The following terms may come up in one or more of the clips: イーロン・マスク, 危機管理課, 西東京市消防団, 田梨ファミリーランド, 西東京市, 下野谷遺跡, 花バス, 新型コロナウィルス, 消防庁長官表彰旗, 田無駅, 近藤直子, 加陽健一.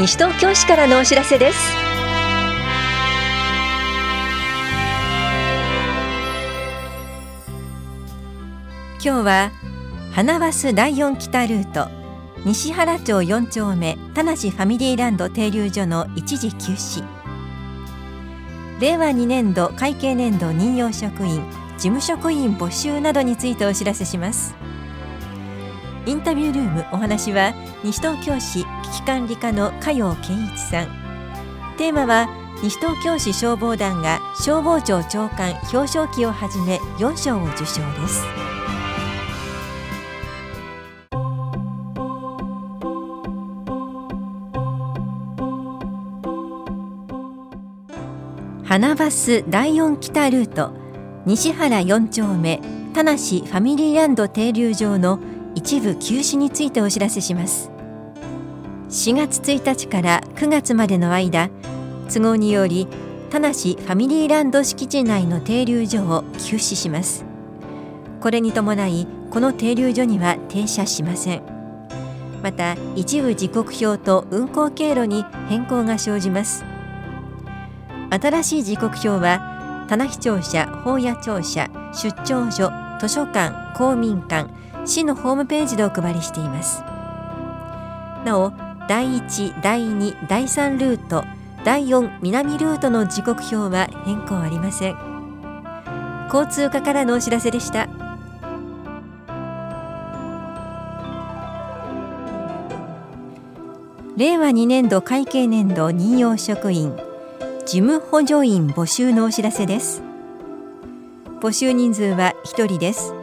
西東京市からのお知らせです。今日は花バス第4北ルート西原町4丁目田梨ファミリーランド停留所の一時休止、令和2年度会計年度任用職員事務職員募集などについてお知らせします。インタビュールームお話は西東京市危機管理課の加陽健一さん、テーマは西東京市消防団が消防庁長官表彰旗をはじめ4賞を受賞です。花バス第4北ルート西原4丁目田梨ファミリーランド停留場の一部休止についてお知らせします。4月1日から9月までの間、都合により田梨ファミリーランド敷地内の停留所を休止します。これに伴いこの停留所には停車しません。また一部時刻表と運行経路に変更が生じます。新しい時刻表は田梨庁舎、保谷庁舎、出張所、図書館、公民館、市のホームページでお配りしています。なお、第1、第2、第3ルート、第4南ルートの時刻表は変更ありません。交通課からのお知らせでした。令和2年度会計年度任用職員事務補助員募集のお知らせです。募集人数は1人です。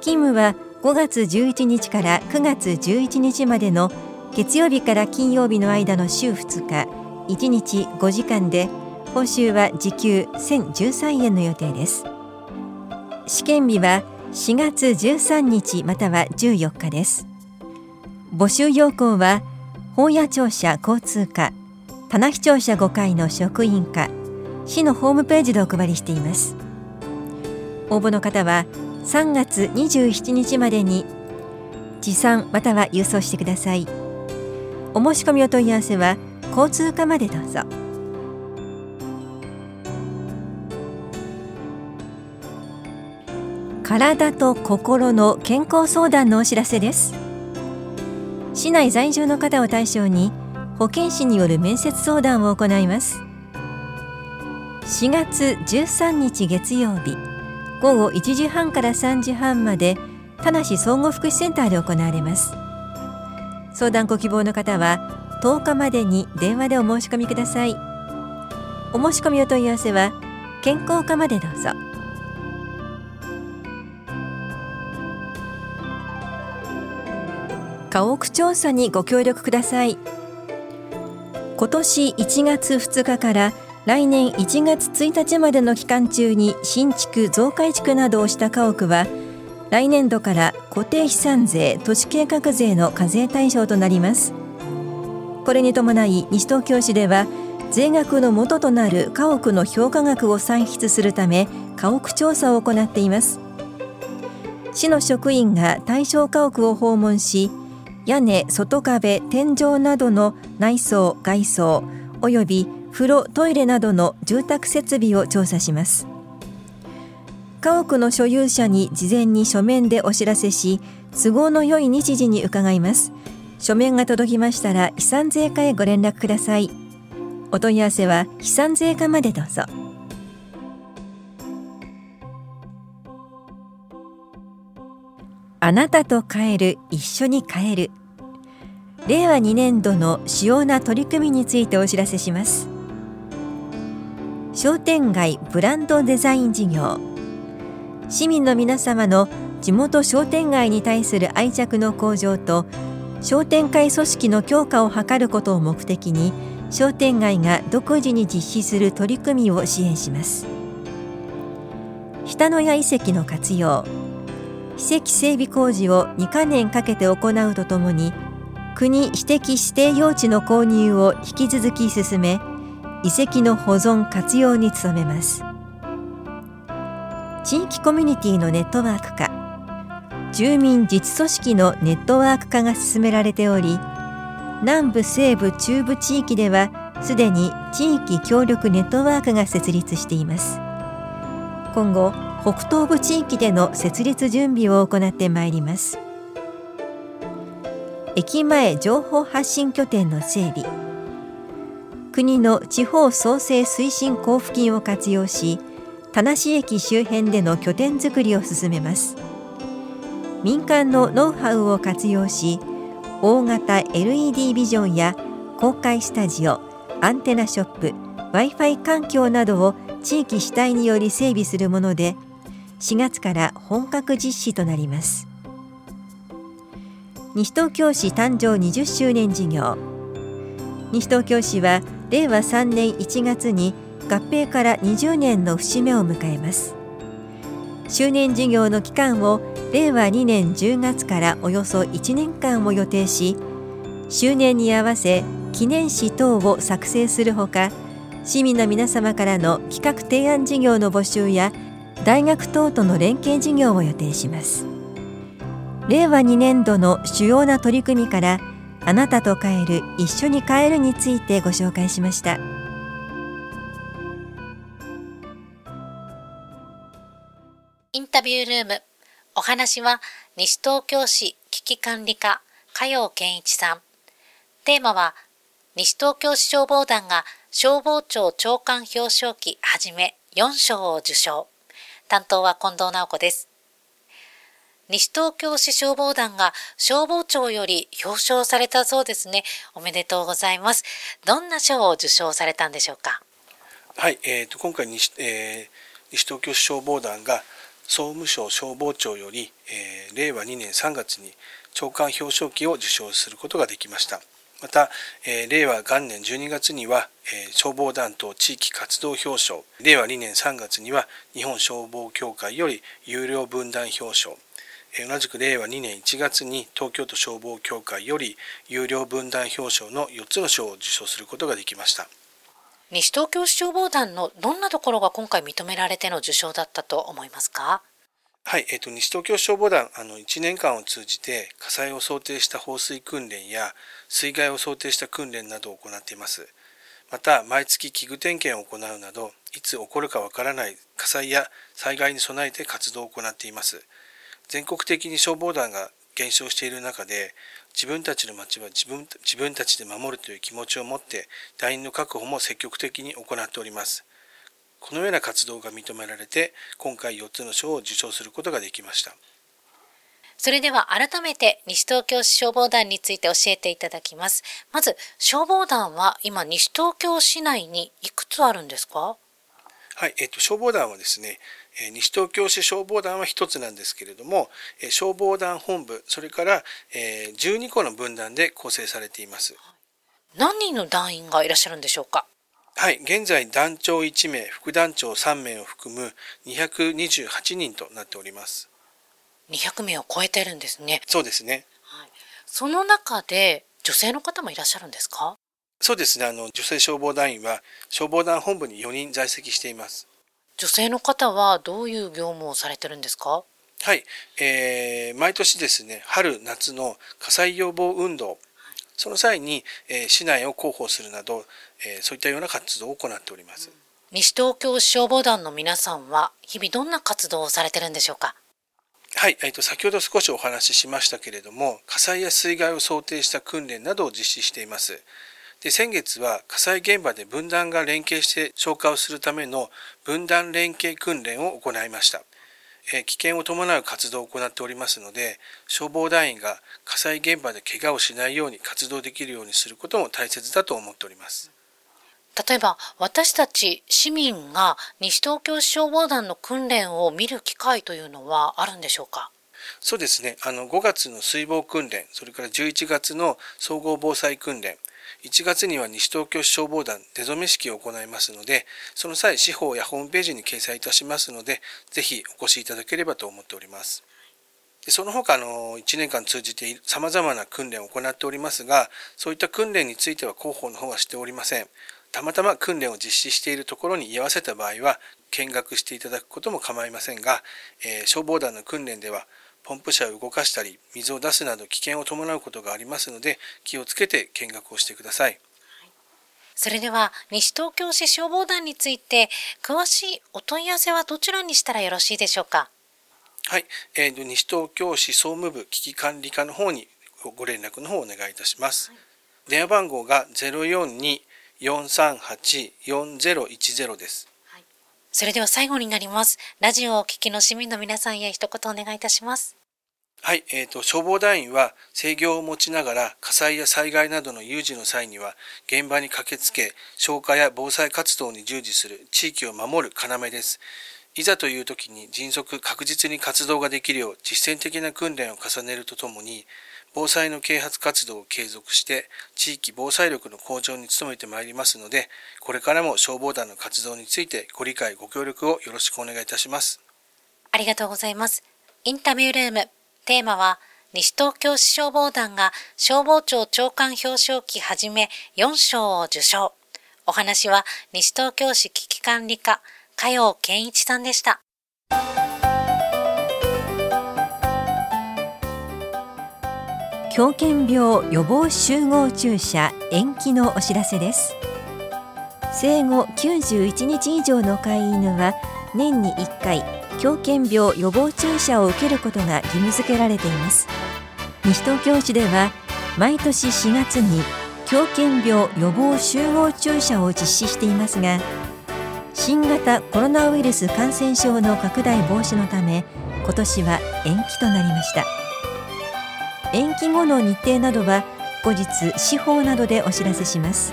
勤務は5月11日から9月11日までの月曜日から金曜日の間の週2日1日5時間で、報酬は時給1013円の予定です。試験日は4月13日または14日です。募集要項は保谷庁舎交通課、田梨庁舎5階の職員課、市のホームページでお配りしています。応募の方は3月27日までに持参または郵送してください。お申し込みお問い合わせは交通課までどうぞ。体と心の健康相談のお知らせです。市内在住の方を対象に保健師による面接相談を行います。4月13日月曜日午後1時半から3時半まで田梨総合福祉センターで行われます。相談ご希望の方は10日までに電話でお申し込みください。お申し込みお問い合わせは健康課までどうぞ。家屋調査にご協力ください。今年1月2日から来年1月1日までの期間中に新築・増改築などをした家屋は、来年度から固定資産税・都市計画税の課税対象となります。これに伴い、西東京市では、税額の元となる家屋の評価額を算出するため、家屋調査を行っています。市の職員が対象家屋を訪問し、屋根・外壁・天井などの内装・外装、および風呂・トイレなどの住宅設備を調査します。家屋の所有者に事前に書面でお知らせし、都合の良い日時に伺います。書面が届きましたら資産税課へご連絡ください。お問い合わせは資産税課までどうぞ。あなたと変える、一緒に変える、令和2年度の主要な取り組みについてお知らせします。商店街ブランドデザイン事業、市民の皆様の地元商店街に対する愛着の向上と商店会組織の強化を図ることを目的に、商店街が独自に実施する取り組みを支援します。下野谷遺跡の活用、遺跡整備工事を2カ年かけて行うとともに、国指摘指定用地の購入を引き続き進め、遺跡の保存活用に努めます。地域コミュニティのネットワーク化、住民自治組織のネットワーク化が進められており、南部西部中部地域ではすでに地域協力ネットワークが設立しています。今後北東部地域での設立準備を行ってまいります。駅前情報発信拠点の整備、国の地方創生推進交付金を活用し、田無駅周辺での拠点づくりを進めます。民間のノウハウを活用し、大型 LED ビジョンや公開スタジオ、アンテナショップ、Wi-Fi 環境などを地域主体により整備するもので、4月から本格実施となります。西東京市誕生20周年事業。西東京市は令和3年1月に合併から20年の節目を迎えます。周年事業の期間を令和2年10月からおよそ1年間を予定し、周年に合わせ記念誌等を作成するほか、市民の皆様からの企画提案事業の募集や大学等との連携事業を予定します。令和2年度の主要な取り組みから、あなたと変える、一緒に変えるについてご紹介しました。インタビュールーム。お話は西東京市危機管理課加陽健一さん。テーマは西東京市消防団が消防庁長官表彰旗はじめ4賞を受賞。担当は近藤直子です。西東京市消防団が消防庁より表彰されたそうですね。おめでとうございます。どんな賞を受賞されたんでしょうか。はい、今回西東京市消防団が総務省消防庁より、令和2年3月に長官表彰旗を受賞することができました。また、令和元年12月には、消防団等地域活動表彰、令和2年3月には日本消防協会より優良分団表彰、同じく令和2年1月に東京都消防協会より優良分団表彰の4つの賞を受賞することができました。西東京市消防団のどんなところが今回認められての受賞だったと思いますか？はい、西東京市消防団、1年間を通じて火災を想定した放水訓練や水害を想定した訓練などを行っています。また、毎月器具点検を行うなど、いつ起こるかわからない火災や災害に備えて活動を行っています。全国的に消防団が減少している中で、自分たちの町は自分たちで守るという気持ちを持って、団員の確保も積極的に行っております。このような活動が認められて、今回4つの賞を受賞することができました。それでは改めて西東京市消防団について教えていただきます。まず、消防団は今西東京市内にいくつあるんですか？はい、消防団はですね、西東京市消防団は1つなんですけれども、消防団本部、それから12個の分団で構成されています。何人の団員がいらっしゃるんでしょうか？はい、現在団長1名、副団長3名を含む228人となっております。200名を超えてるんですね。そうですね。はい、その中で女性の方もいらっしゃるんですか？そうですね。女性消防団員は消防団本部に4人在籍しています。女性の方はどういう業務をされてるんですか？はい、毎年ですね、春夏の火災予防運動、その際に、市内を広報するなど、そういったような活動を行っております。西東京市消防団の皆さんは日々どんな活動をされてるんでしょうか？はい、先ほど少しお話ししましたけれども、火災や水害を想定した訓練などを実施しています。で、先月は火災現場で分団が連携して消火をするための分団連携訓練を行いました。危険を伴う活動を行っておりますので、消防団員が火災現場で怪我をしないように活動できるようにすることも大切だと思っております。例えば私たち市民が西東京市消防団の訓練を見る機会というのはあるんでしょうか？そうですね。5月の水防訓練、それから11月の総合防災訓練、1月には西東京市消防団出初め式を行いますので、その際、市報やホームページに掲載いたしますので、ぜひお越しいただければと思っております。で、その他、1年間通じて様々な訓練を行っておりますが、そういった訓練については広報の方はしておりません。たまたま訓練を実施しているところに居合わせた場合は、見学していただくことも構いませんが、消防団の訓練では、ポンプ車を動かしたり水を出すなど危険を伴うことがありますので、気をつけて見学をしてください。それでは西東京市消防団について詳しいお問い合わせはどちらにしたらよろしいでしょうか。はい、西東京市総務部危機管理課の方にご連絡の方をお願いいたします。はい、電話番号が 042-438-4010 です。はい、それでは最後になります。ラジオをお聞きの市民の皆さんへ一言お願いいたします。はい、消防団員は制御を持ちながら火災や災害などの有事の際には現場に駆けつけ消火や防災活動に従事する地域を守る要です。いざという時に迅速確実に活動ができるよう実践的な訓練を重ねるとともに、防災の啓発活動を継続して地域防災力の向上に努めてまいりますので、これからも消防団の活動についてご理解ご協力をよろしくお願いいたします。ありがとうございます。インタビュールーム。テーマは西東京市消防団が消防庁長官表彰旗はじめ4賞を受賞。お話は西東京市危機管理課加陽健一さんでした。狂犬病予防集合注射延期のお知らせです。生後91日以上の飼い犬は年に1回、狂犬病予防注射を受けることが義務付けられています。西東京市では毎年4月に狂犬病予防集合注射を実施していますが、新型コロナウイルス感染症の拡大防止のため今年は延期となりました。延期後の日程などは後日市報などでお知らせします。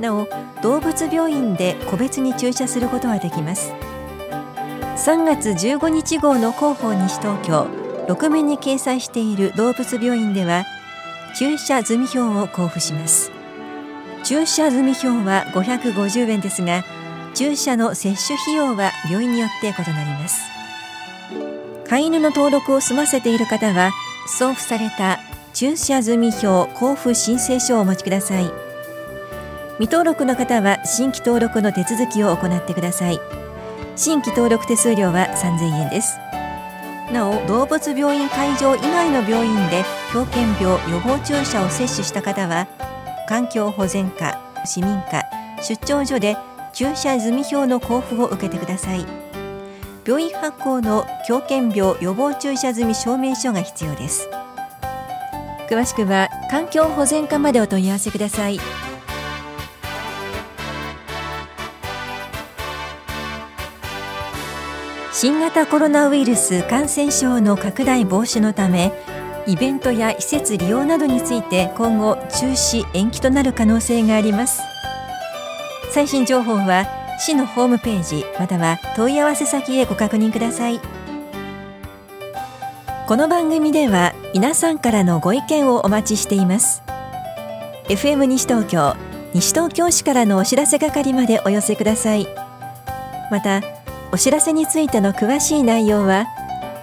なお、動物病院で個別に注射することはできます。3月15日号の広報西東京6面に掲載している動物病院では注射済み表を交付します。注射済み表は550円ですが、注射の接種費用は病院によって異なります。飼い犬の登録を済ませている方は送付された注射済み表交付申請書をお持ちください。未登録の方は新規登録の手続きを行ってください。新規登録手数料は3000円です。なお、動物病院会場以外の病院で狂犬病予防注射を接種した方は、環境保全課、市民課、出張所で注射済み表の交付を受けてください。病院発行の狂犬病予防注射済み証明書が必要です。詳しくは環境保全課までお問い合わせください。新型コロナウイルス感染症の拡大防止のため、イベントや施設利用などについて今後中止・延期となる可能性があります。最新情報は市のホームページまたは問い合わせ先へご確認ください。この番組では皆さんからのご意見をお待ちしています。FM 西東京、西東京市からのお知らせ係までお寄せください。また、お知らせについての詳しい内容は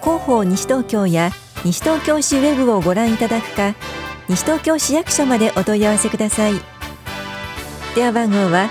広報西東京や西東京市ウェブをご覧いただくか、西東京市役所までお問い合わせください。電話番号は